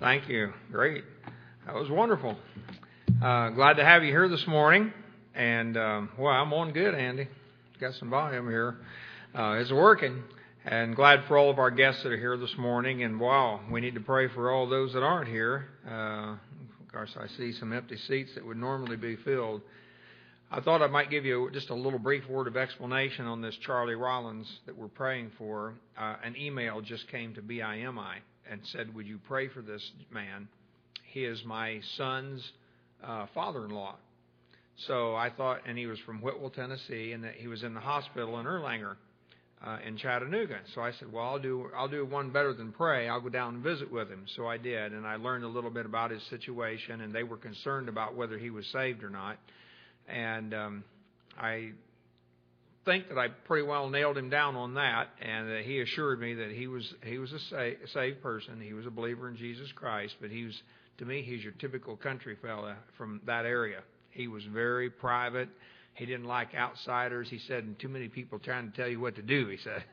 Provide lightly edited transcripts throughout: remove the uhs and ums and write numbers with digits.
Thank you. Great. That was wonderful. Glad to have you here this morning. And, well, I'm on good, Andy. Got some volume here. It's working. And glad for all of our guests that are here this morning. And, wow, we need to pray for all those that aren't here. Of course, I see some empty seats that would normally be filled. I thought I might give you just a little brief word of explanation on this Charlie Rollins that we're praying for. An email just came to BIMI and said, would you pray for this man? He is my son's father-in-law. So I thought, and he was from Whitwell, Tennessee, and that he was in the hospital in Erlanger in Chattanooga. So I said, well, I'll do one better than pray. I'll go down and visit with him. So I did, and I learned a little bit about his situation, and they were concerned about whether he was saved or not. And I think that I pretty well nailed him down on that, and that he assured me that he was a saved person. He was a believer in Jesus Christ, but he's your typical country fella from that area. He was very private. He didn't like outsiders. He said, and too many people trying to tell you what to do, he said.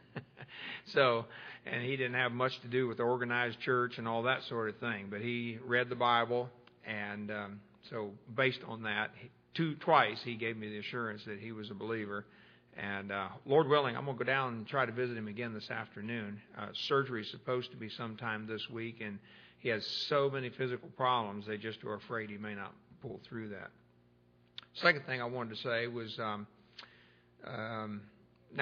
So, and he didn't have much to do with the organized church and all that sort of thing, but he read the Bible, and so based on that, twice he gave me the assurance that he was a believer. And Lord willing, I'm going to go down and try to visit him again this afternoon. Surgery is supposed to be sometime this week, and he has so many physical problems, they just are afraid he may not pull through that. Second thing I wanted to say was now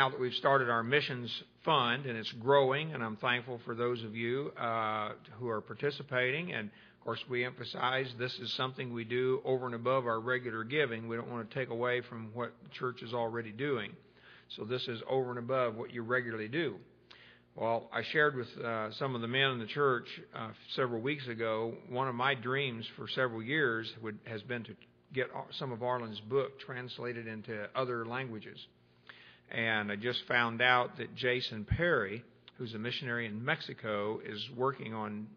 that we've started our missions fund, and it's growing, and I'm thankful for those of you who are participating. And of course, we emphasize this is something we do over and above our regular giving. We don't want to take away from what the church is already doing. So this is over and above what you regularly do. Well, I shared with some of the men in the church several weeks ago, one of my dreams for several years has been to get some of Arlen's book translated into other languages. And I just found out that Jason Perry, who's a missionary in Mexico, is working on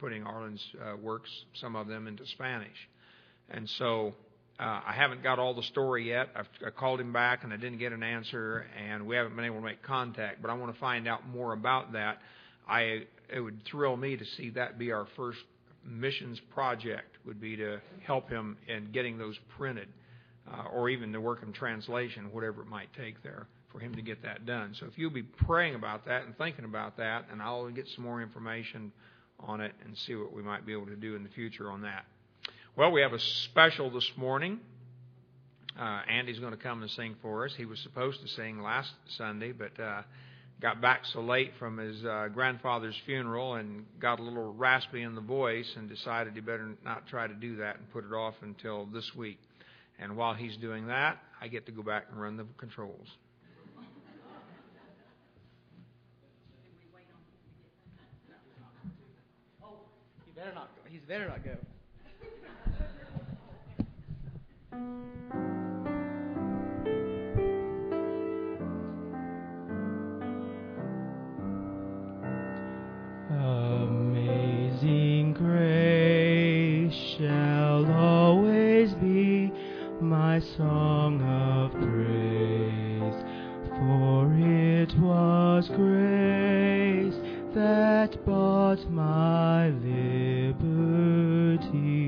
putting Arlen's works, some of them, into Spanish. And so I haven't got all the story yet. I called him back, and I didn't get an answer, and we haven't been able to make contact. But I want to find out more about that. It would thrill me to see that be our first missions project, would be to help him in getting those printed, or even to work in translation, whatever it might take there for him to get that done. So if you'll be praying about that and thinking about that, and I'll get some more information on it and see what we might be able to do in the future on that. Well, we have a special this morning. Andy's going to come and sing for us. He was supposed to sing last Sunday, but got back so late from his grandfather's funeral and got a little raspy in the voice and decided he better not try to do that and put it off until this week. And while he's doing that, I get to go back and run the controls. Better not go. He's better not go. Amazing grace shall always be my song of praise, for it was grace that bought my liberty.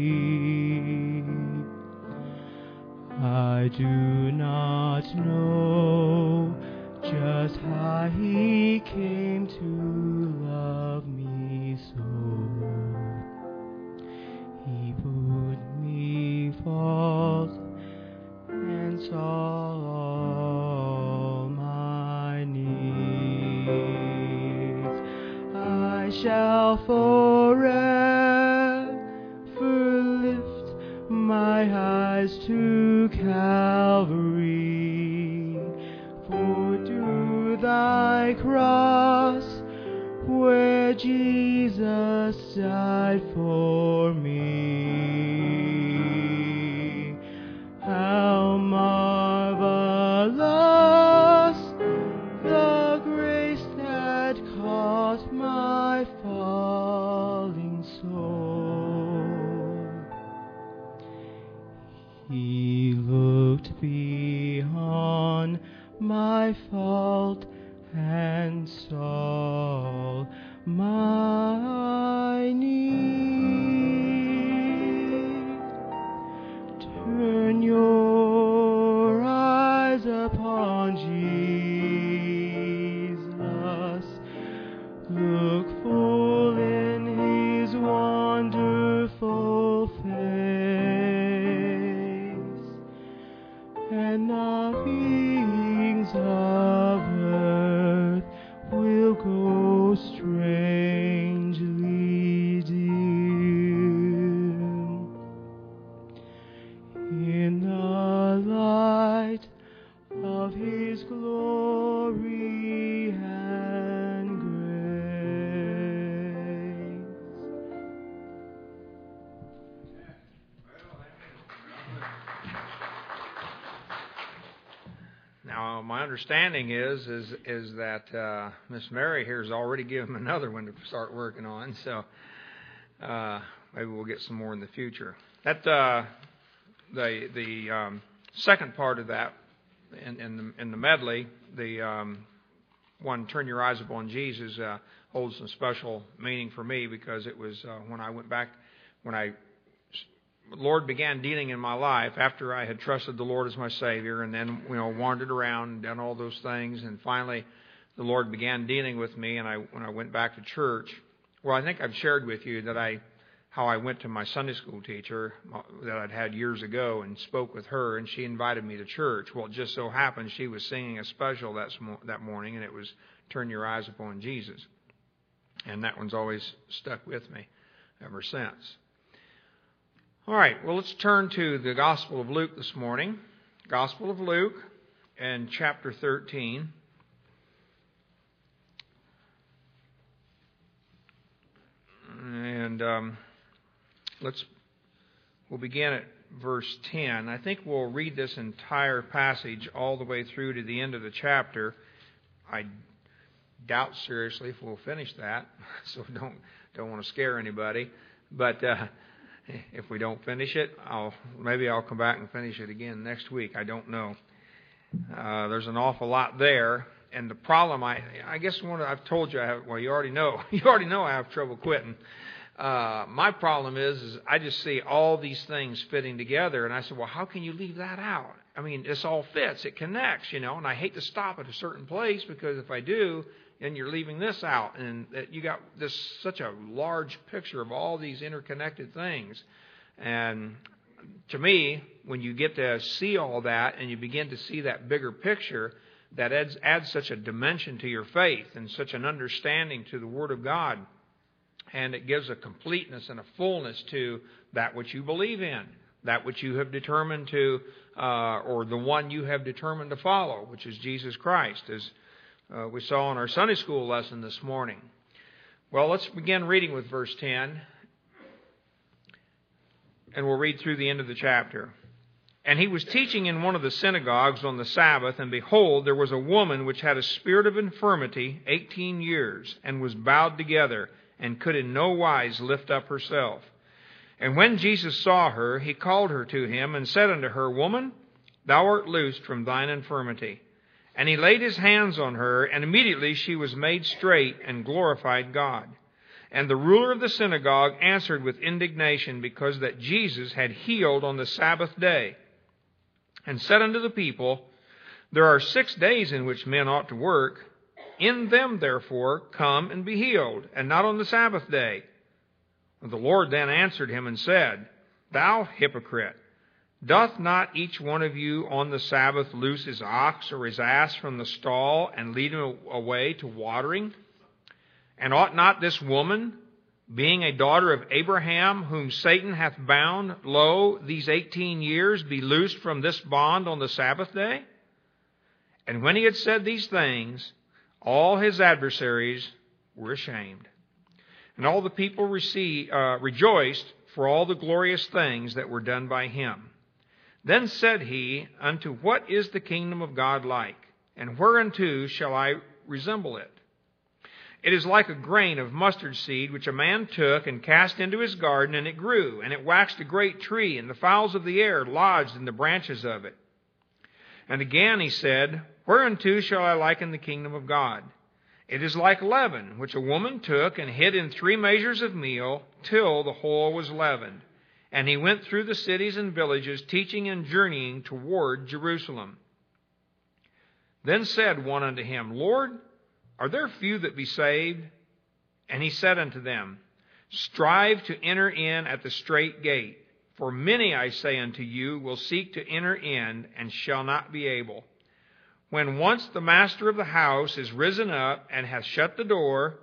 I do not know just how he came to love me so. He put me forth and saw shall forever lift my eyes to Calvary, for to thy cross where Jesus died for me, how marvelous beyond my fault and saw my Understanding is that Miss Mary here has already given another one to start working on, so maybe we'll get some more in the future. That the second part of that in the medley, the one "Turn Your Eyes Upon Jesus" holds some special meaning for me because it was when I went back Lord began dealing in my life after I had trusted the Lord as my Savior, and then wandered around and done all those things, and finally the Lord began dealing with me. And when I went back to church, well, I think I've shared with you that how I went to my Sunday school teacher that I'd had years ago and spoke with her, and she invited me to church. Well, it just so happened she was singing a special that morning, and it was "Turn Your Eyes Upon Jesus," and that one's always stuck with me ever since. All right, well, let's turn to the Gospel of Luke this morning. Gospel of Luke and chapter 13. And we'll begin at verse 10. I think we'll read this entire passage all the way through to the end of the chapter. I doubt seriously if we'll finish that, so don't want to scare anybody. But if we don't finish it, maybe I'll come back and finish it again next week. I don't know. There's an awful lot there, and the problem I've told you you already know. You already know I have trouble quitting. My problem is I just see all these things fitting together, and I said, well, how can you leave that out? I mean, this all fits. It connects, and I hate to stop at a certain place because if I do, and you're leaving this out, and you got such a large picture of all these interconnected things. And to me, when you get to see all that and you begin to see that bigger picture, that adds such a dimension to your faith and such an understanding to the Word of God. And it gives a completeness and a fullness to that which you believe in, that which you have determined to, or the one you have determined to follow, which is Jesus Christ, as we saw in our Sunday school lesson this morning. Well, let's begin reading with verse 10, and we'll read through the end of the chapter. And he was teaching in one of the synagogues on the Sabbath, and behold, there was a woman which had a spirit of infirmity 18 years, and was bowed together, and could in no wise lift up herself. And when Jesus saw her, he called her to him, and said unto her, Woman, thou art loosed from thine infirmity. And he laid his hands on her, and immediately she was made straight and glorified God. And the ruler of the synagogue answered with indignation, because that Jesus had healed on the Sabbath day, and said unto the people, There are 6 days in which men ought to work. In them, therefore, come and be healed, and not on the Sabbath day. And the Lord then answered him and said, Thou hypocrite! Doth not each one of you on the Sabbath loose his ox or his ass from the stall and lead him away to watering? And ought not this woman, being a daughter of Abraham, whom Satan hath bound, lo, these 18 years, be loosed from this bond on the Sabbath day? And when he had said these things, all his adversaries were ashamed. And all the people rejoiced for all the glorious things that were done by him. Then said he, Unto what is the kingdom of God like? And whereunto shall I resemble it? It is like a grain of mustard seed, which a man took and cast into his garden, and it grew, and it waxed a great tree, and the fowls of the air lodged in the branches of it. And again he said, Whereunto shall I liken the kingdom of God? It is like leaven, which a woman took and hid in 3 measures of meal, till the whole was leavened. And he went through the cities and villages, teaching and journeying toward Jerusalem. Then said one unto him, Lord, are there few that be saved? And he said unto them, Strive to enter in at the strait gate. For many, I say unto you, will seek to enter in and shall not be able. When once the master of the house is risen up and hath shut the door,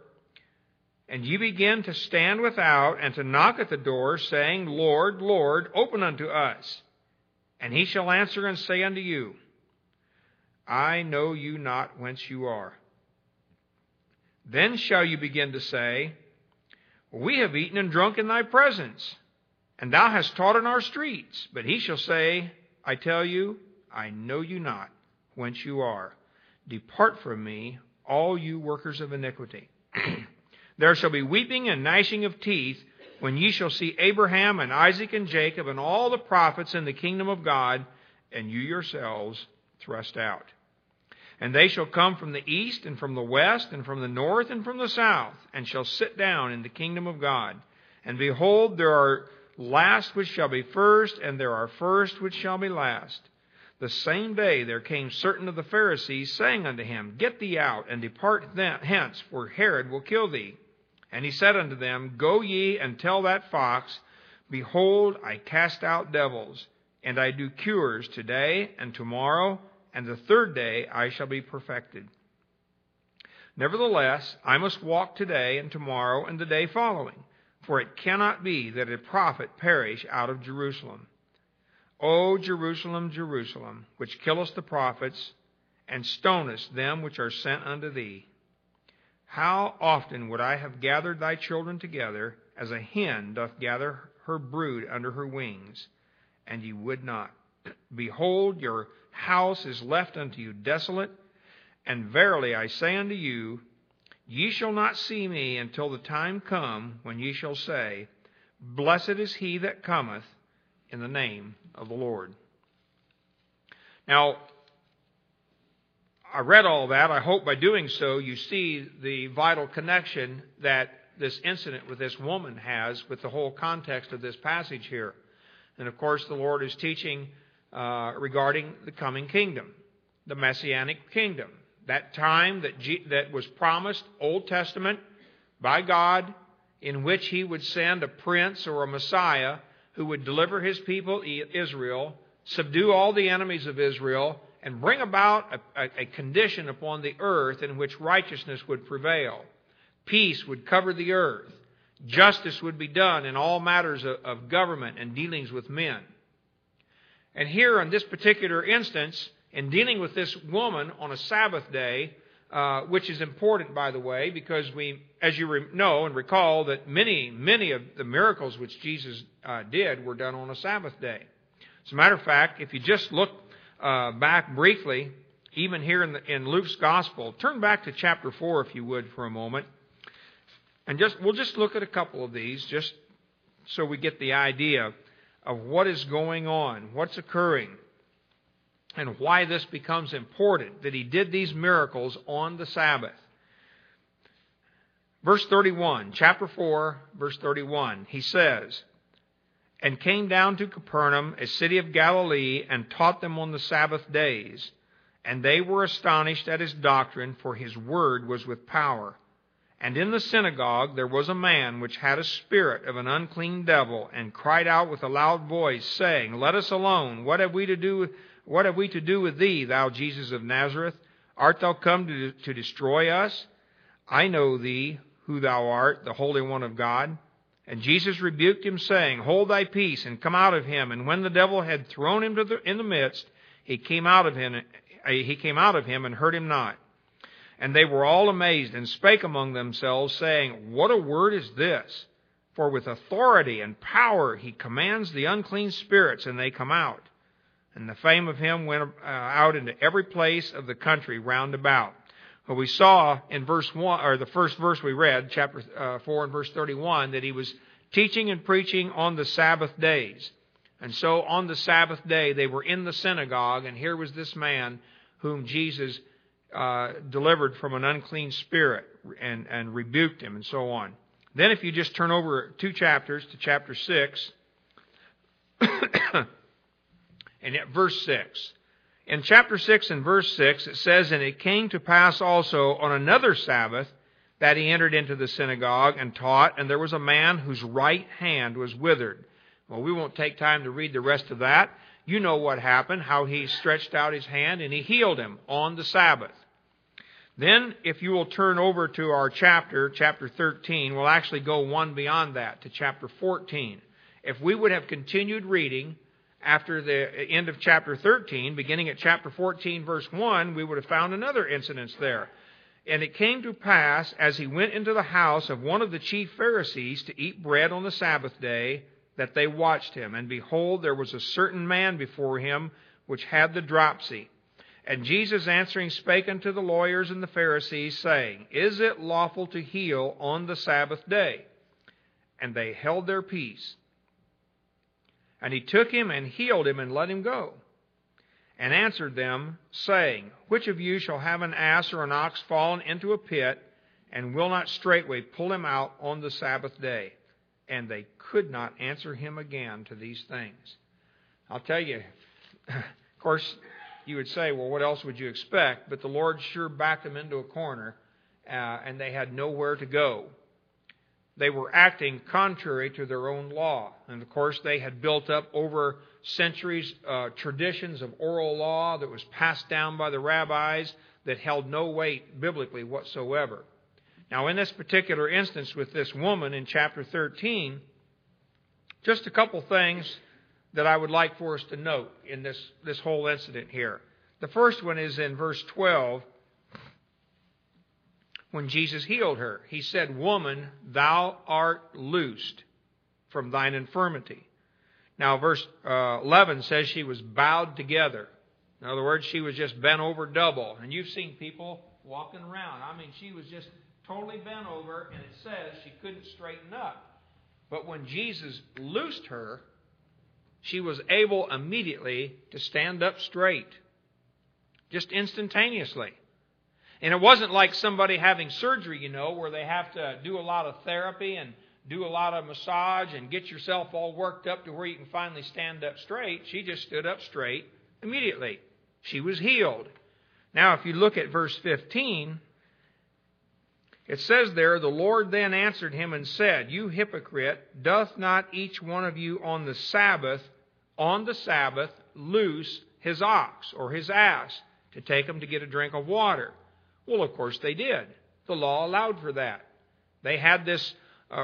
and ye begin to stand without and to knock at the door, saying, Lord, Lord, open unto us. And he shall answer and say unto you, I know you not whence you are. Then shall you begin to say, We have eaten and drunk in thy presence, and thou hast taught in our streets. But he shall say, I tell you, I know you not whence you are. Depart from me, all you workers of iniquity. There shall be weeping and gnashing of teeth when ye shall see Abraham and Isaac and Jacob and all the prophets in the kingdom of God, and you yourselves thrust out. And they shall come from the east and from the west and from the north and from the south, and shall sit down in the kingdom of God. And behold, there are last which shall be first, and there are first which shall be last. The same day there came certain of the Pharisees, saying unto him, Get thee out, and depart hence, for Herod will kill thee. And he said unto them, Go ye and tell that fox, Behold, I cast out devils, and I do cures today and tomorrow, and the third day I shall be perfected. Nevertheless, I must walk today and tomorrow and the day following, for it cannot be that a prophet perish out of Jerusalem. O Jerusalem, Jerusalem, which killest the prophets, and stonest them which are sent unto thee. How often would I have gathered thy children together, as a hen doth gather her brood under her wings, and ye would not. Behold, your house is left unto you desolate, and verily I say unto you, ye shall not see me until the time come when ye shall say, Blessed is he that cometh in the name of the Lord. Now, I read all that. I hope by doing so you see the vital connection that this incident with this woman has with the whole context of this passage here. And of course the Lord is teaching regarding the coming kingdom, the Messianic kingdom. That time that was promised, Old Testament, by God, in which he would send a prince or a Messiah who would deliver his people, Israel, subdue all the enemies of Israel, and bring about a condition upon the earth in which righteousness would prevail. Peace would cover the earth. Justice would be done in all matters of government and dealings with men. And here in this particular instance, in dealing with this woman on a Sabbath day, which is important, by the way, because we, as you know and recall, that many of the miracles which Jesus did were done on a Sabbath day. As a matter of fact, if you just look back briefly, even here in Luke's Gospel, turn back to chapter 4, if you would, for a moment, and we'll just look at a couple of these, just so we get the idea of what is going on, what's occurring, and why this becomes important, that he did these miracles on the Sabbath. Verse 31, chapter 4, verse 31, he says, And came down to Capernaum, a city of Galilee, and taught them on the Sabbath days. And they were astonished at his doctrine, for his word was with power. And in the synagogue there was a man which had a spirit of an unclean devil, and cried out with a loud voice, saying, Let us alone, what have we to do with thee, thou Jesus of Nazareth? Art thou come to destroy us? I know thee, who thou art, the Holy One of God. And Jesus rebuked him, saying, Hold thy peace, and come out of him. And when the devil had thrown him in the midst, he came out of him and hurt him not. And they were all amazed, and spake among themselves, saying, What a word is this! For with authority and power he commands the unclean spirits, and they come out. And the fame of him went out into every place of the country round about. Well, we saw in verse 1, or the first verse we read, chapter 4 and verse 31, that he was teaching and preaching on the Sabbath days. And so on the Sabbath day, they were in the synagogue, and here was this man whom Jesus delivered from an unclean spirit and rebuked him and so on. Then if you just turn over two chapters to chapter 6 and at verse 6. In chapter 6 and verse 6, it says, And it came to pass also on another Sabbath that he entered into the synagogue and taught, and there was a man whose right hand was withered. Well, we won't take time to read the rest of that. You know what happened, how he stretched out his hand and he healed him on the Sabbath. Then, if you will turn over to our chapter 13, we'll actually go one beyond that to chapter 14. If we would have continued reading after the end of chapter 13, beginning at chapter 14, verse 1, we would have found another incident there. And it came to pass, as he went into the house of one of the chief Pharisees to eat bread on the Sabbath day, that they watched him. And behold, there was a certain man before him which had the dropsy. And Jesus answering spake unto the lawyers and the Pharisees, saying, Is it lawful to heal on the Sabbath day? And they held their peace. And he took him and healed him and let him go. And answered them, saying, Which of you shall have an ass or an ox fallen into a pit, and will not straightway pull him out on the Sabbath day? And they could not answer him again to these things. I'll tell you, of course, you would say, well, what else would you expect? But the Lord sure backed them into a corner, and they had nowhere to go. They were acting contrary to their own law. And, of course, they had built up over centuries traditions of oral law that was passed down by the rabbis that held no weight biblically whatsoever. Now, in this particular instance with this woman in chapter 13, just a couple things that I would like for us to note in this whole incident here. The first one is in verse 12, when Jesus healed her. He said, Woman, thou art loosed from thine infirmity. Now, verse 11 says she was bowed together. In other words, she was just bent over double. And you've seen people walking around. I mean, she was just totally bent over, and it says she couldn't straighten up. But when Jesus loosed her, she was able immediately to stand up straight, just instantaneously. And it wasn't like somebody having surgery, you know, where they have to do a lot of therapy and do a lot of massage and get yourself all worked up to where you can finally stand up straight. She just stood up straight immediately. She was healed. Now, if you look at verse 15, it says there, The Lord then answered him and said, You hypocrite, doth not each one of you on the Sabbath, loose his ox or his ass to take him to get a drink of water? Well, of course they did. The law allowed for that. They had this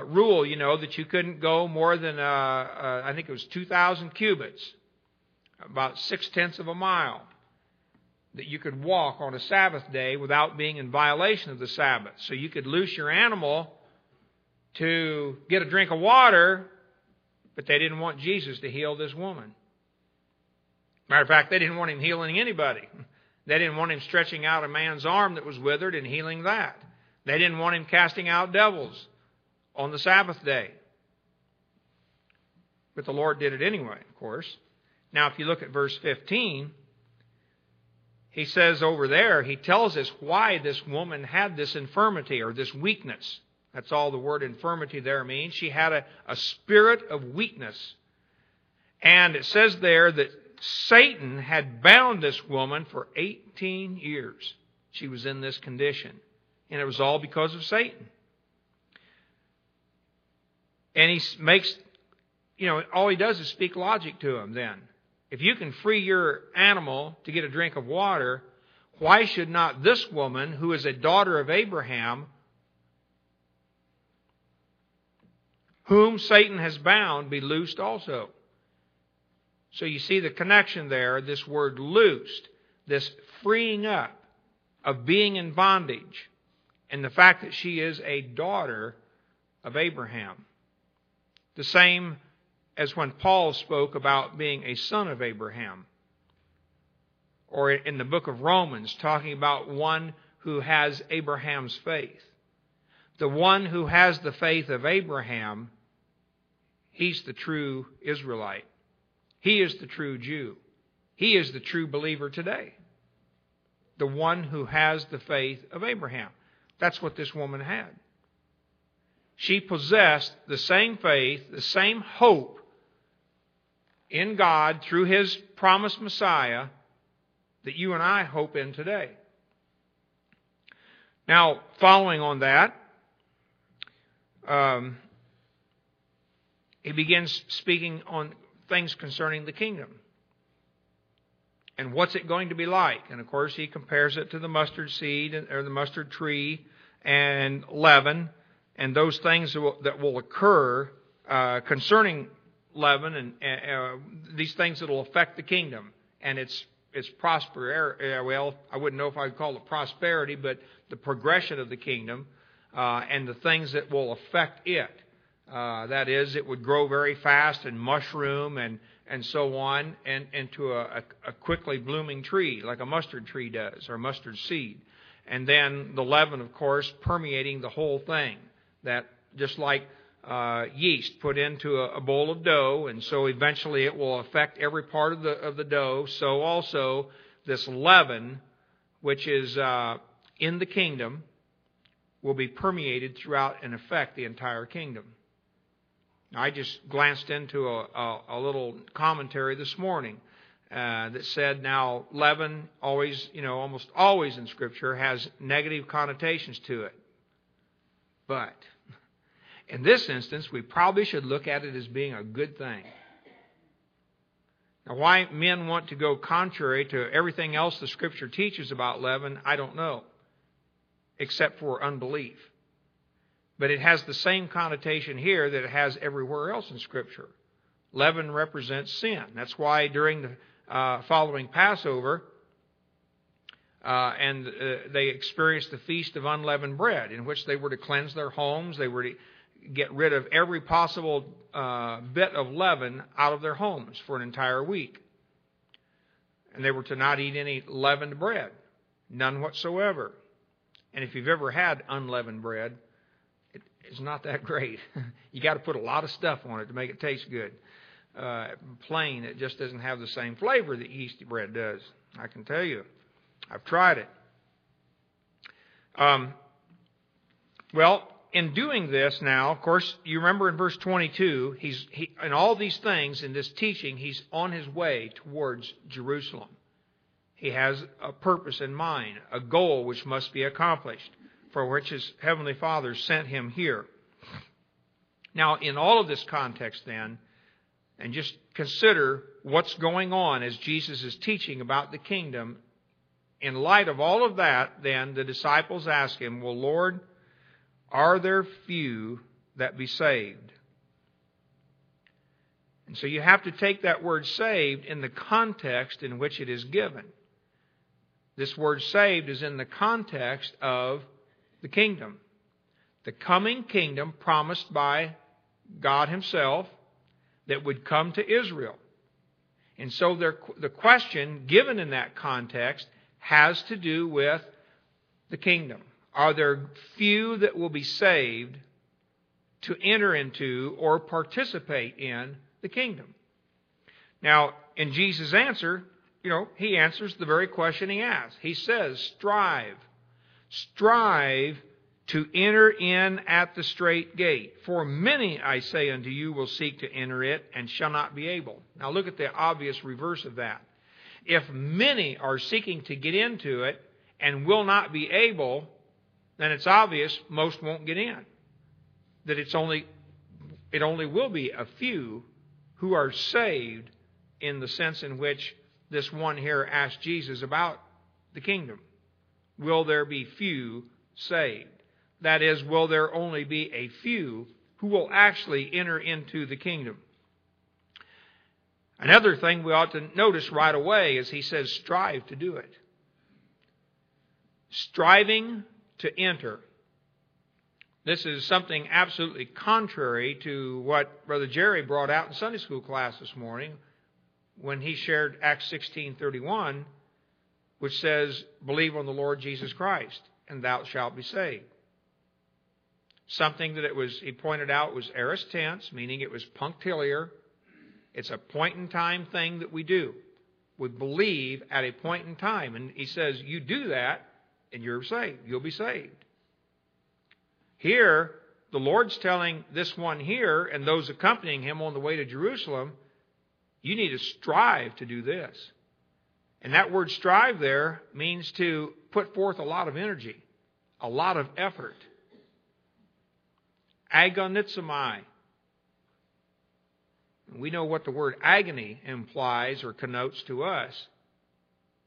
rule, you know, that you couldn't go more than, I think it was 2,000 cubits, about 0.6 miles, that you could walk on a Sabbath day without being in violation of the Sabbath. So you could loose your animal to get a drink of water, but they didn't want Jesus to heal this woman. Matter of fact, they didn't want him healing anybody. They didn't want him stretching out a man's arm that was withered and healing that. They didn't want him casting out devils on the Sabbath day. But the Lord did it anyway, of course. Now, if you look at verse 15, he says over there, he tells us why this woman had this infirmity or this weakness. That's all the word infirmity there means. She had a spirit of weakness. And it says there that Satan had bound this woman for 18 years. She was in this condition. And it was all because of Satan. And he makes, you know, all he does is speak logic to him then. If you can free your animal to get a drink of water, why should not this woman, who is a daughter of Abraham, whom Satan has bound, be loosed also? So you see the connection there, this word loosed, this freeing up of being in bondage, and the fact that she is a daughter of Abraham. The same as when Paul spoke about being a son of Abraham. Or in the book of Romans, talking about one who has Abraham's faith. The one who has the faith of Abraham, he's the true Israelite. He is the true Jew. He is the true believer today. The one who has the faith of Abraham. That's what this woman had. She possessed the same faith, the same hope, in God through His promised Messiah that you and I hope in today. Now, following on that, He begins speaking on things concerning the kingdom. And what's it going to be like? And of course, he compares it to the mustard seed or the mustard tree and leaven and those things that will occur concerning leaven and these things that will affect the kingdom and its prosperity. Well, I wouldn't know if I'd call it prosperity, but the progression of the kingdom and the things that will affect it. That is, it would grow very fast and mushroom and so on, and into a quickly blooming tree, like a mustard tree does, or mustard seed. And then the leaven, of course, permeating the whole thing. That just like yeast put into a bowl of dough, and so eventually it will affect every part of the dough. So also this leaven, which is in the kingdom, will be permeated throughout and affect the entire kingdom. I just glanced into a little commentary this morning that said, now, leaven always, almost always in Scripture has negative connotations to it. But in this instance, we probably should look at it as being a good thing. Now, why men want to go contrary to everything else the Scripture teaches about leaven, I don't know, except for unbelief. But it has the same connotation here that it has everywhere else in Scripture. Leaven represents sin. That's why during the following Passover, they experienced the Feast of Unleavened Bread, in which they were to cleanse their homes. They were to get rid of every possible bit of leaven out of their homes for an entire week. And they were to not eat any leavened bread, none whatsoever. And if you've ever had unleavened bread, it's not that great. You got to put a lot of stuff on it to make it taste good. Plain, it just doesn't have the same flavor that yeasty bread does. I can tell you. I've tried it. Well, in doing this now, of course, you remember in verse 22, in all these things, in this teaching, he's on his way towards Jerusalem. He has a purpose in mind, a goal which must be accomplished, for which his heavenly Father sent him here. Now, in all of this context then, and just consider what's going on as Jesus is teaching about the kingdom. In light of all of that, then, the disciples ask him, well, Lord, are there few that be saved? And so you have to take that word saved in the context in which it is given. This word saved is in the context of the kingdom. The coming kingdom promised by God himself that would come to Israel. And so the question given in that context has to do with the kingdom. Are there few that will be saved to enter into or participate in the kingdom? Now, in Jesus' answer, he answers the very question he asked. He says, Strive to enter in at the straight gate. For many, I say unto you, will seek to enter it and shall not be able. Now look at the obvious reverse of that. If many are seeking to get into it and will not be able, then it's obvious most won't get in. That it only will be a few who are saved in the sense in which this one here asked Jesus about the kingdom. Will there be few saved? That is, will there only be a few who will actually enter into the kingdom? Another thing we ought to notice right away is he says, strive to do it. Striving to enter. This is something absolutely contrary to what Brother Jerry brought out in Sunday school class this morning when he shared Acts 16:31. Which says, believe on the Lord Jesus Christ, and thou shalt be saved. Something that he pointed out was aorist tense, meaning it was punctiliar. It's a point-in-time thing that we do. We believe at a point in time. And he says, you do that, and you're saved. You'll be saved. Here, the Lord's telling this one here, and those accompanying him on the way to Jerusalem, you need to strive to do this. And that word strive there means to put forth a lot of energy, a lot of effort. Agonizomai. We know what the word agony implies or connotes to us.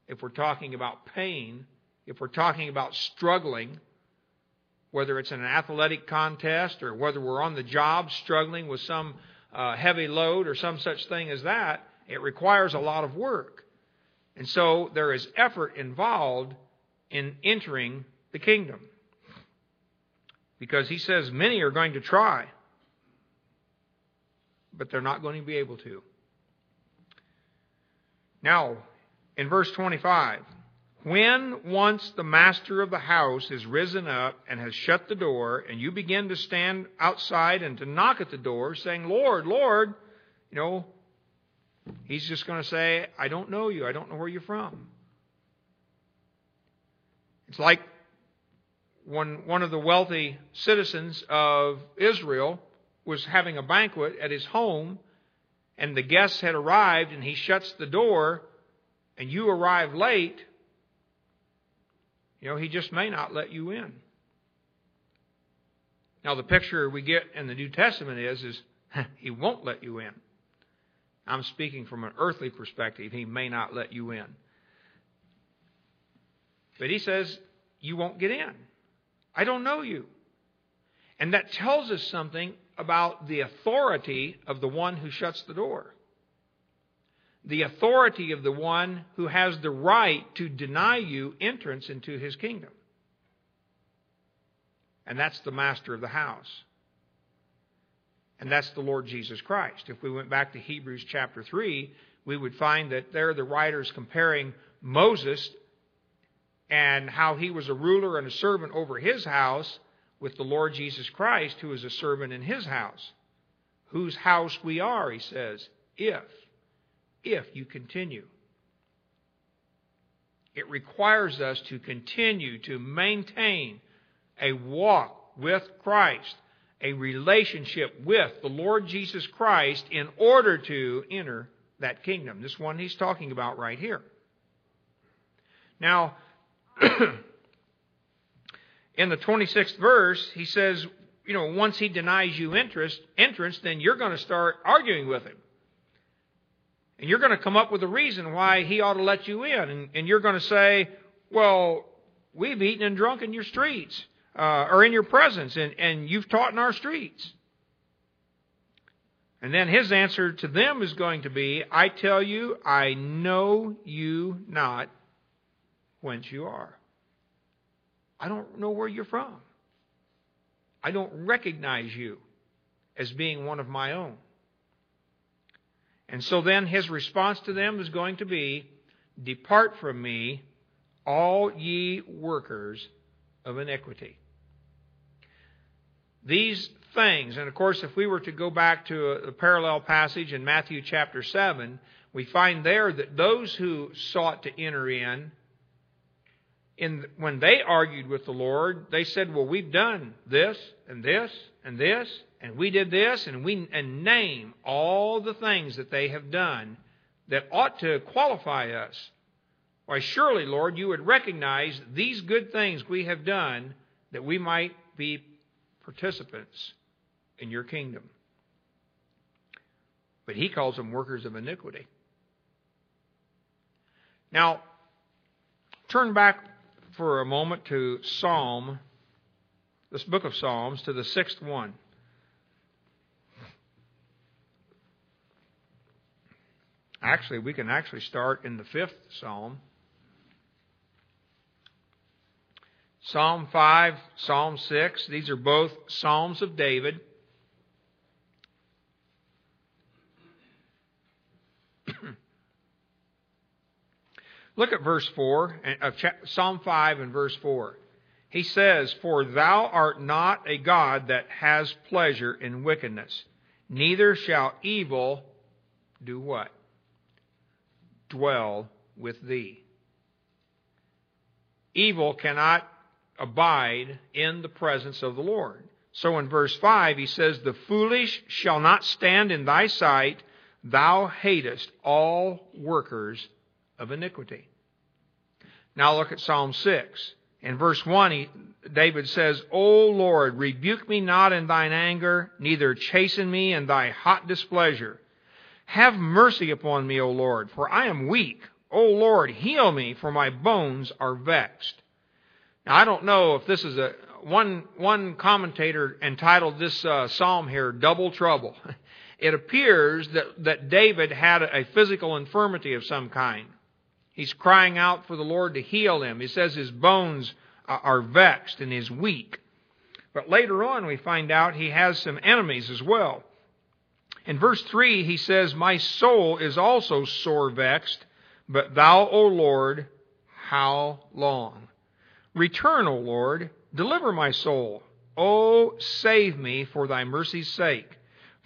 If we're talking about pain, if we're talking about struggling, whether it's in an athletic contest or whether we're on the job struggling with some heavy load or some such thing as that, it requires a lot of work. And so there is effort involved in entering the kingdom. Because he says many are going to try, but they're not going to be able to. Now, in verse 25, when once the master of the house is risen up and has shut the door, and you begin to stand outside and to knock at the door, saying, Lord, Lord, you know, he's just going to say, I don't know you. I don't know where you're from. It's like when one of the wealthy citizens of Israel was having a banquet at his home, and the guests had arrived, and he shuts the door, and you arrive late. You know, he just may not let you in. Now, the picture we get in the New Testament is he won't let you in. I'm speaking from an earthly perspective. He may not let you in. But he says, you won't get in. I don't know you. And that tells us something about the authority of the one who shuts the door. The authority of the one who has the right to deny you entrance into his kingdom. And that's the master of the house. And that's the Lord Jesus Christ. If we went back to Hebrews chapter 3, we would find that there the writer's comparing Moses and how he was a ruler and a servant over his house with the Lord Jesus Christ, who is a servant in his house, whose house we are, he says, if you continue. It requires us to continue to maintain a walk with Christ, a relationship with the Lord Jesus Christ in order to enter that kingdom. This one he's talking about right here. Now, in the 26th verse, he says, you know, once he denies you entrance, then you're going to start arguing with him. And you're going to come up with a reason why he ought to let you in. And you're going to say, well, we've eaten and drunk in your streets, or in your presence, and you've taught in our streets. And then his answer to them is going to be, I tell you, I know you not whence you are. I don't know where you're from. I don't recognize you as being one of my own. And so then his response to them is going to be, depart from me, all ye workers of iniquity. These things, and of course, if we were to go back to a parallel passage in Matthew chapter 7, we find there that those who sought to enter in when they argued with the Lord, they said, well, we've done this and this and this, and we did this, and name all the things that they have done that ought to qualify us. Why, surely, Lord, you would recognize these good things we have done that we might be participants in your kingdom. But he calls them workers of iniquity. Now, turn back for a moment to Psalm, this book of Psalms, to the 6th one. Actually, we can actually start in the 5th Psalm. Psalm 5, Psalm 6, these are both Psalms of David. Look at verse 4 of Psalm 5 and verse 4. He says, for thou art not a God that has pleasure in wickedness, neither shall evil do what? Dwell with thee. Evil cannot abide in the presence of the Lord. So in verse 5 he says, the foolish shall not stand in thy sight, thou hatest all workers of iniquity. Now look at Psalm 6. In verse 1, David says, O Lord, rebuke me not in thine anger, neither chasten me in thy hot displeasure. Have mercy upon me, O Lord, for I am weak. O Lord, heal me, for my bones are vexed. Now, I don't know if this is a... One commentator entitled this psalm here, Double Trouble. It appears that David had a physical infirmity of some kind. He's crying out for the Lord to heal him. He says his bones are vexed and is weak. But later on we find out he has some enemies as well. In verse 3 he says, "My soul is also sore vexed, but thou, O Lord, how long? Return, O Lord, deliver my soul. O save me for thy mercy's sake.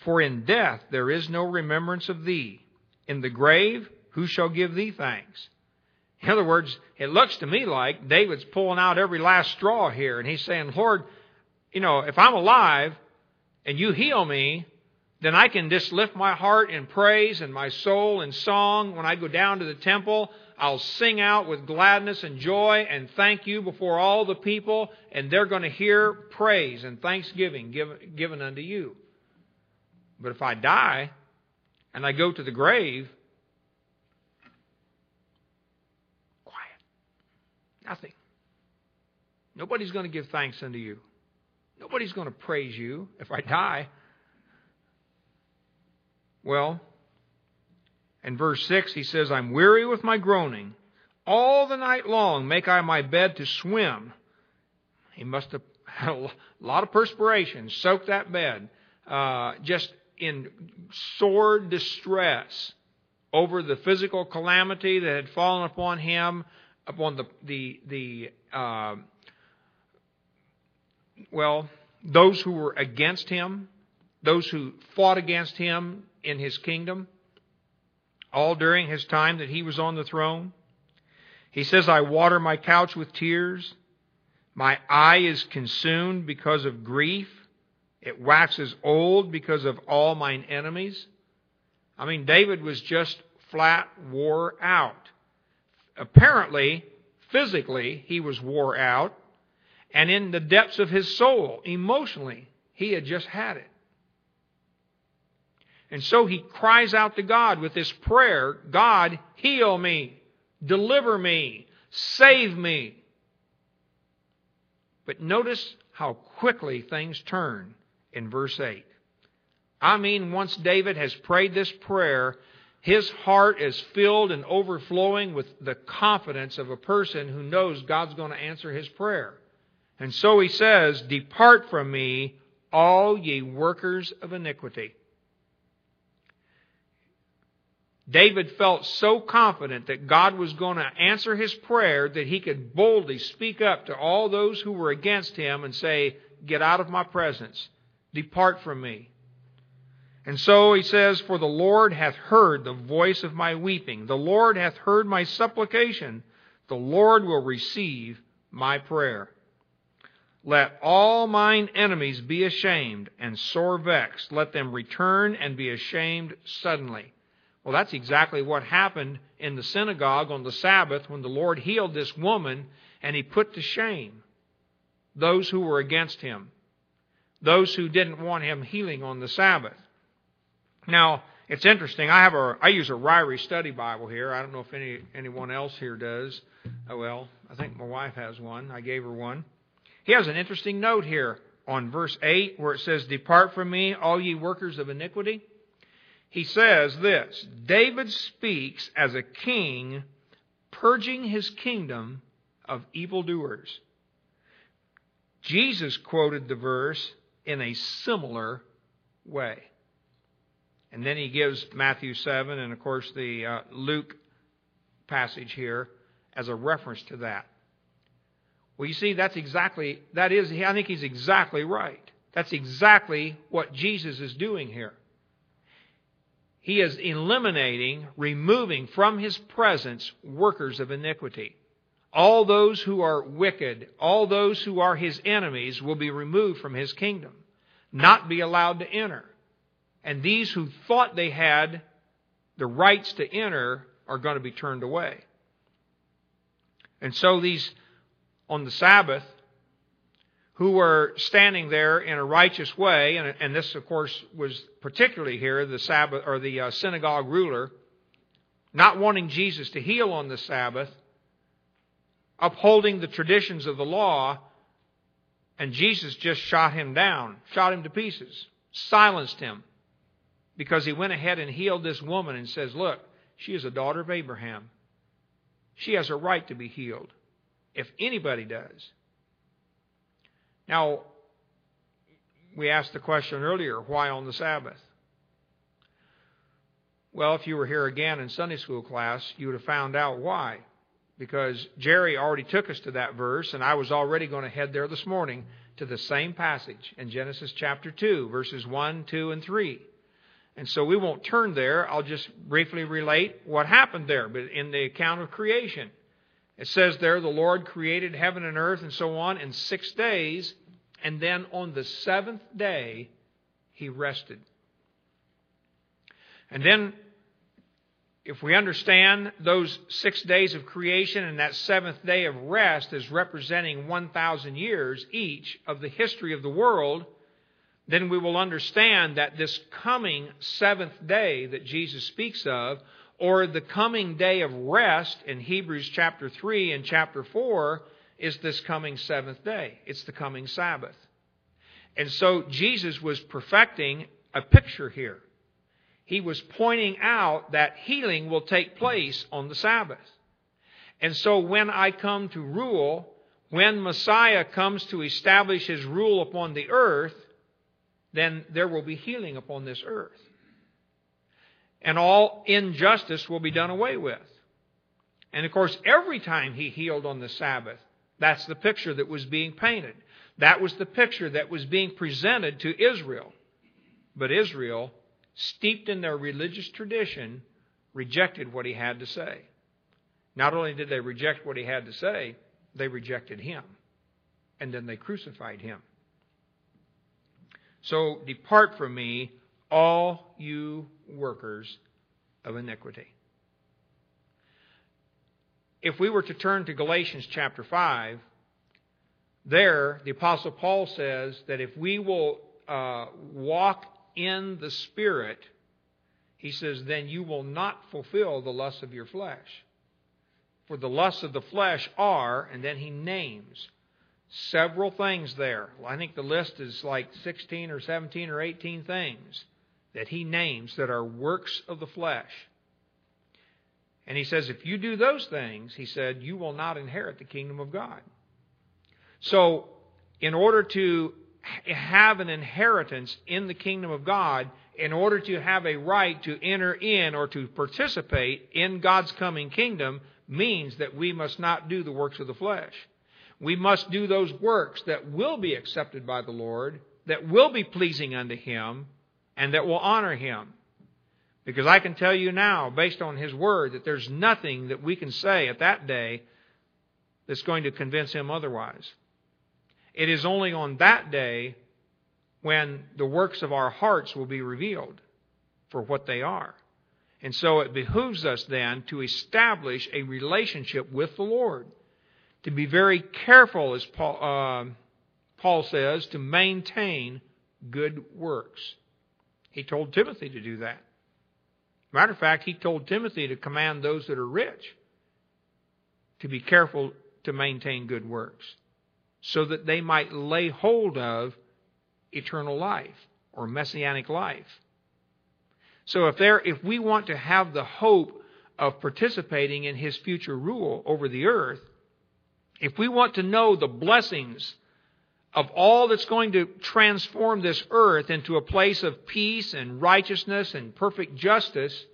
For in death there is no remembrance of thee. In the grave, who shall give thee thanks?" In other words, it looks to me like David's pulling out every last straw here. And he's saying, Lord, you know, if I'm alive and you heal me, then I can just lift my heart in praise and my soul in song. When I go down to the temple, I'll sing out with gladness and joy and thank you before all the people, and they're going to hear praise and thanksgiving given unto you. But if I die and I go to the grave, quiet, nothing. Nobody's going to give thanks unto you. Nobody's going to praise you if I die. Well, in verse 6, he says, "I'm weary with my groaning. All the night long make I my bed to swim." He must have had a lot of perspiration, soaked that bed, just in sore distress over the physical calamity that had fallen upon him, upon those who were against him, those who fought against him in his kingdom, all during his time that he was on the throne. He says, "I water my couch with tears. My eye is consumed because of grief. It waxes old because of all mine enemies." I mean, David was just flat wore out. Apparently, physically, he was wore out. And in the depths of his soul, emotionally, he had just had it. And so he cries out to God with this prayer, "God, heal me, deliver me, save me." But notice how quickly things turn in verse 8. I mean, once David has prayed this prayer, his heart is filled and overflowing with the confidence of a person who knows God's going to answer his prayer. And so he says, "Depart from me, all ye workers of iniquity." David felt so confident that God was going to answer his prayer that he could boldly speak up to all those who were against him and say, "Get out of my presence. Depart from me." And so he says, "For the Lord hath heard the voice of my weeping. The Lord hath heard my supplication. The Lord will receive my prayer. Let all mine enemies be ashamed and sore vexed. Let them return and be ashamed suddenly." Well, that's exactly what happened in the synagogue on the Sabbath when the Lord healed this woman and he put to shame those who were against him, those who didn't want him healing on the Sabbath. Now, it's interesting. I use a Ryrie study Bible here. I don't know if anyone else here does. Oh, well, I think my wife has one. I gave her one. He has an interesting note here on verse 8 where it says, "Depart from me, all ye workers of iniquity." He says this, "David speaks as a king purging his kingdom of evildoers." Jesus quoted the verse in a similar way. And then he gives Matthew 7 and, of course, the Luke passage here as a reference to that. Well, you see, I think he's exactly right. That's exactly what Jesus is doing here. He is eliminating, removing from his presence workers of iniquity. All those who are wicked, all those who are his enemies will be removed from his kingdom, not be allowed to enter. And these who thought they had the rights to enter are going to be turned away. And so these on the Sabbath who were standing there in a righteous way, and this, of course, was particularly here, the Sabbath or the synagogue ruler, not wanting Jesus to heal on the Sabbath, upholding the traditions of the law, and Jesus just shot him down, shot him to pieces, silenced him, because he went ahead and healed this woman and says, look, she is a daughter of Abraham. She has a right to be healed, if anybody does. Now, we asked the question earlier, why on the Sabbath? Well, if you were here again in Sunday school class, you would have found out why. Because Jerry already took us to that verse, and I was already going to head there this morning to the same passage in Genesis chapter 2, verses 1, 2, and 3. And so we won't turn there. I'll just briefly relate what happened there, but in the account of creation. It says there, the Lord created heaven and earth and so on in 6 days, and then on the seventh day, He rested. And then, if we understand those 6 days of creation and that seventh day of rest as representing 1,000 years each of the history of the world, then we will understand that this coming seventh day that Jesus speaks of, or the coming day of rest in Hebrews chapter 3 and chapter 4, is this coming seventh day. It's the coming Sabbath. And so Jesus was perfecting a picture here. He was pointing out that healing will take place on the Sabbath. And so when I come to rule, when Messiah comes to establish His rule upon the earth, then there will be healing upon this earth. And all injustice will be done away with. And of course, every time He healed on the Sabbath, that's the picture that was being painted. That was the picture that was being presented to Israel. But Israel, steeped in their religious tradition, rejected what He had to say. Not only did they reject what He had to say, they rejected Him. And then they crucified Him. So depart from me, all you workers of iniquity. If we were to turn to Galatians chapter 5, there the Apostle Paul says that if we will walk in the Spirit, he says, then you will not fulfill the lusts of your flesh. For the lusts of the flesh are, and then he names several things there. I think the list is like 16 or 17 or 18 things that he names that are works of the flesh. And he says, if you do those things, he said, you will not inherit the kingdom of God. So, in order to have an inheritance in the kingdom of God, in order to have a right to enter in or to participate in God's coming kingdom, means that we must not do the works of the flesh. We must do those works that will be accepted by the Lord, that will be pleasing unto Him, and that will honor Him. Because I can tell you now, based on His Word, that there's nothing that we can say at that day that's going to convince Him otherwise. It is only on that day when the works of our hearts will be revealed for what they are. And so it behooves us then to establish a relationship with the Lord. To be very careful, as Paul says, to maintain good works. He told Timothy to do that. Matter of fact, he told Timothy to command those that are rich to be careful to maintain good works, so that they might lay hold of eternal life or messianic life. So if we want to have the hope of participating in His future rule over the earth, if we want to know the blessings of all that's going to transform this earth into a place of peace and righteousness and perfect justice,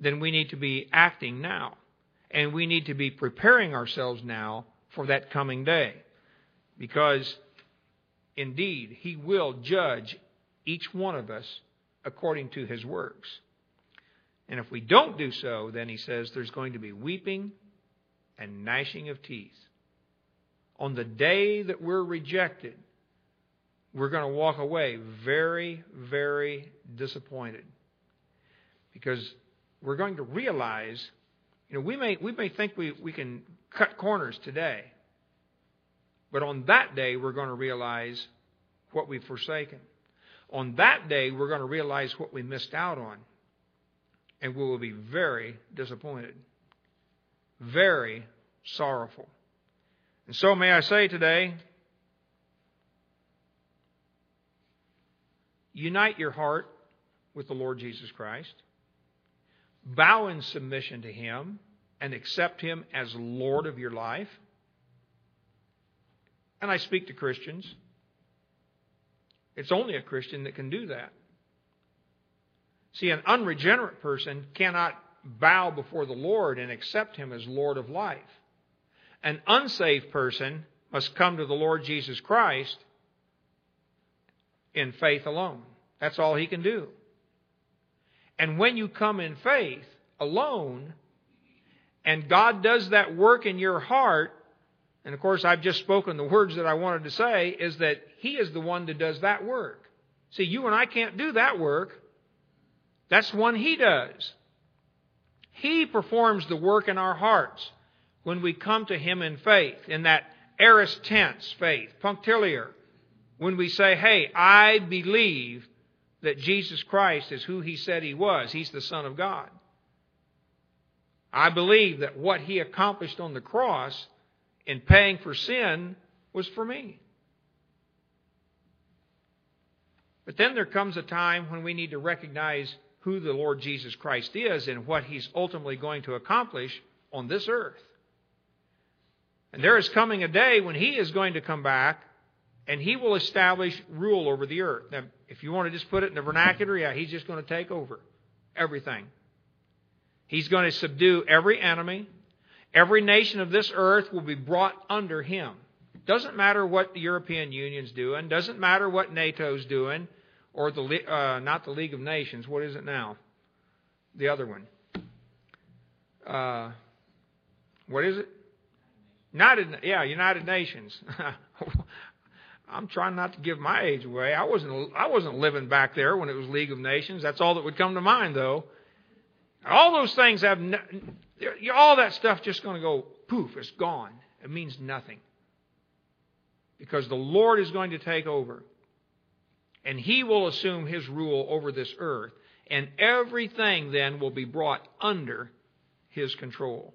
then we need to be acting now. And we need to be preparing ourselves now for that coming day. Because, indeed, He will judge each one of us according to His works. And if we don't do so, then he says there's going to be weeping and gnashing of teeth. On the day that we're rejected, we're going to walk away very, very disappointed. Because we're going to realize, we may think we can cut corners today. But on that day, we're going to realize what we've forsaken. On that day, we're going to realize what we missed out on. And we will be very disappointed, very sorrowful. And so may I say today, unite your heart with the Lord Jesus Christ. Bow in submission to Him and accept Him as Lord of your life. And I speak to Christians. It's only a Christian that can do that. See, an unregenerate person cannot bow before the Lord and accept Him as Lord of life. An unsaved person must come to the Lord Jesus Christ in faith alone. That's all he can do. And when you come in faith alone, and God does that work in your heart, and of course I've just spoken the words that I wanted to say, is that He is the one that does that work. See, you and I can't do that work. That's one He does. He performs the work in our hearts when we come to Him in faith, in that aorist tense faith, punctiliar, when we say, hey, I believe that Jesus Christ is who He said He was. He's the Son of God. I believe that what He accomplished on the cross in paying for sin was for me. But then there comes a time when we need to recognize who the Lord Jesus Christ is and what He's ultimately going to accomplish on this earth. And there is coming a day when He is going to come back and He will establish rule over the earth. Now, if you want to just put it in the vernacular, yeah, He's just going to take over everything. He's going to subdue every enemy. Every nation of this earth will be brought under Him. Doesn't matter what the European Union's doing. Doesn't matter what NATO's doing. Or not the League of Nations. What is it now? The other one. What is it? United Nations. I'm trying not to give my age away. I wasn't living back there when it was League of Nations. That's all that would come to mind, though. All those things have all that stuff just going to go poof. It's gone. It means nothing because the Lord is going to take over, and He will assume His rule over this earth, and everything then will be brought under His control,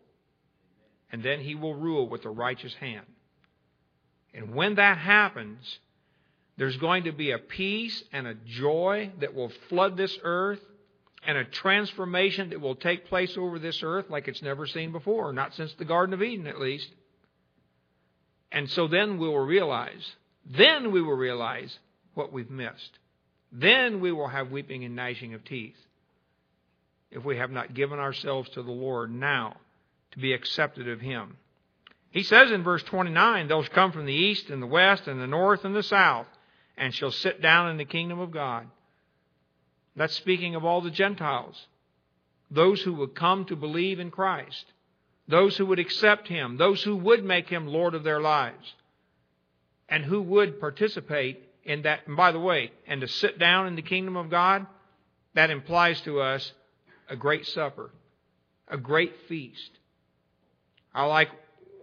and then He will rule with a righteous hand. And when that happens, there's going to be a peace and a joy that will flood this earth and a transformation that will take place over this earth like it's never seen before, not since the Garden of Eden at least. And so then we will realize what we've missed. Then we will have weeping and gnashing of teeth if we have not given ourselves to the Lord now to be accepted of Him. He says in verse 29, those come from the east and the west and the north and the south, and shall sit down in the kingdom of God. That's speaking of all the Gentiles, those who would come to believe in Christ, those who would accept Him, those who would make Him Lord of their lives, and who would participate in that. And by the way, and to sit down in the kingdom of God, that implies to us a great supper, a great feast. I like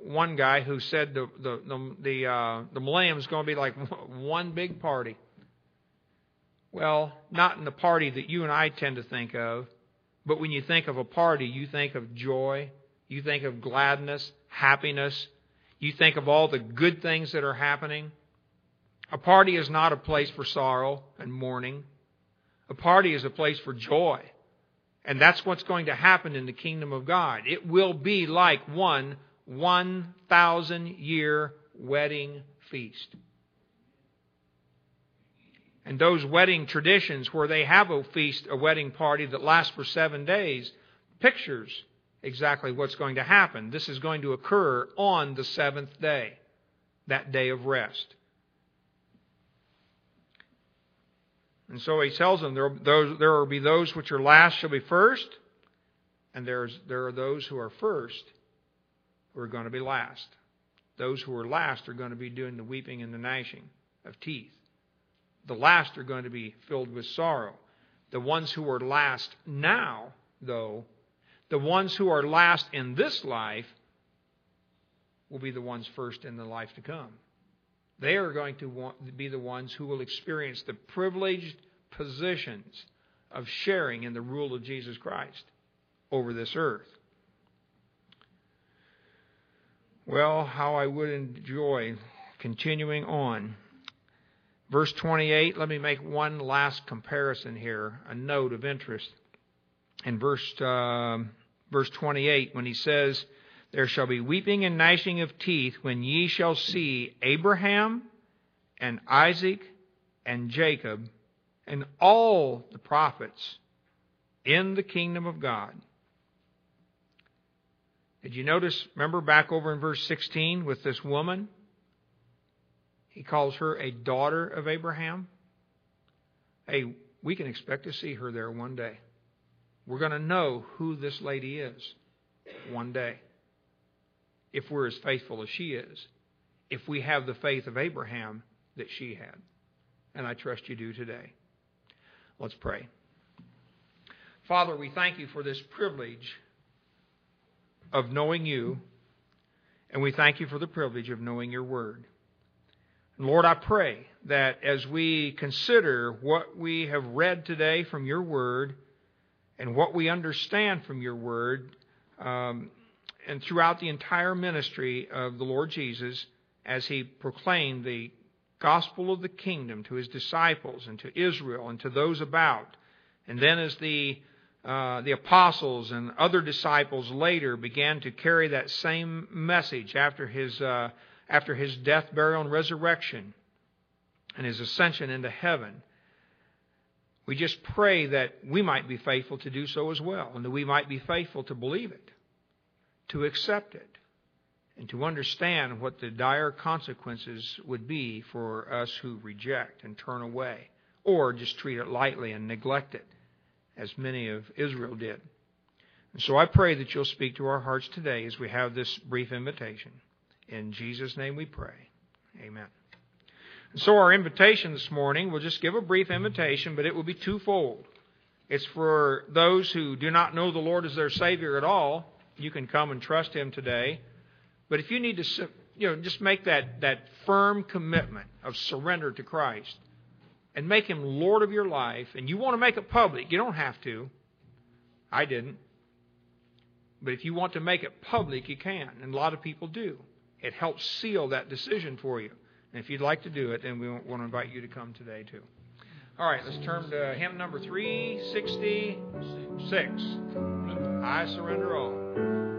one guy who said the millennium is going to be like one big party. Well, not in the party that you and I tend to think of, but when you think of a party, you think of joy, you think of gladness, happiness, you think of all the good things that are happening. A party is not a place for sorrow and mourning. A party is a place for joy. And that's what's going to happen in the kingdom of God. It will be like one 1,000-year wedding feast. And those wedding traditions where they have a feast, a wedding party that lasts for 7 days, pictures exactly what's going to happen. This is going to occur on the seventh day, that day of rest. And so He tells them, there will be those which are last shall be first, and there are those who are first who are going to be last. Those who are last are going to be doing the weeping and the gnashing of teeth. The last are going to be filled with sorrow. The ones who are last now, though, the ones who are last in this life will be the ones first in the life to come. They are going to want to be the ones who will experience the privileged positions of sharing in the rule of Jesus Christ over this earth. Well, how I would enjoy continuing on. Verse 28, let me make one last comparison here, a note of interest. In verse 28, when he says, "There shall be weeping and gnashing of teeth when ye shall see Abraham and Isaac and Jacob and all the prophets in the kingdom of God." Did you notice, remember back over in verse 16 with this woman? He calls her a daughter of Abraham. Hey, we can expect to see her there one day. We're going to know who this lady is one day, if we're as faithful as she is, if we have the faith of Abraham that she had. And I trust you do today. Let's pray. Father, we thank you for this privilege of knowing you, and we thank you for the privilege of knowing your word. Lord, I pray that as we consider what we have read today from your word and what we understand from your word, and throughout the entire ministry of the Lord Jesus as he proclaimed the gospel of the kingdom to his disciples and to Israel and to those about, and then as the apostles and other disciples later began to carry that same message after his death, burial, and resurrection, and his ascension into heaven. We just pray that we might be faithful to do so as well, and that we might be faithful to believe it, to accept it, and to understand what the dire consequences would be for us who reject and turn away, or just treat it lightly and neglect it, as many of Israel did. And so I pray that you'll speak to our hearts today as we have this brief invitation. In Jesus' name we pray. Amen. And so our invitation this morning, we'll just give a brief invitation, but it will be twofold. It's for those who do not know the Lord as their Savior at all. You can come and trust Him today. But if you need to, just make that firm commitment of surrender to Christ and make Him Lord of your life, and you want to make it public, you don't have to. I didn't. But if you want to make it public, you can, and a lot of people do. It helps seal that decision for you. And if you'd like to do it, then we want to invite you to come today, too. All right, let's turn to hymn number 366. I surrender all.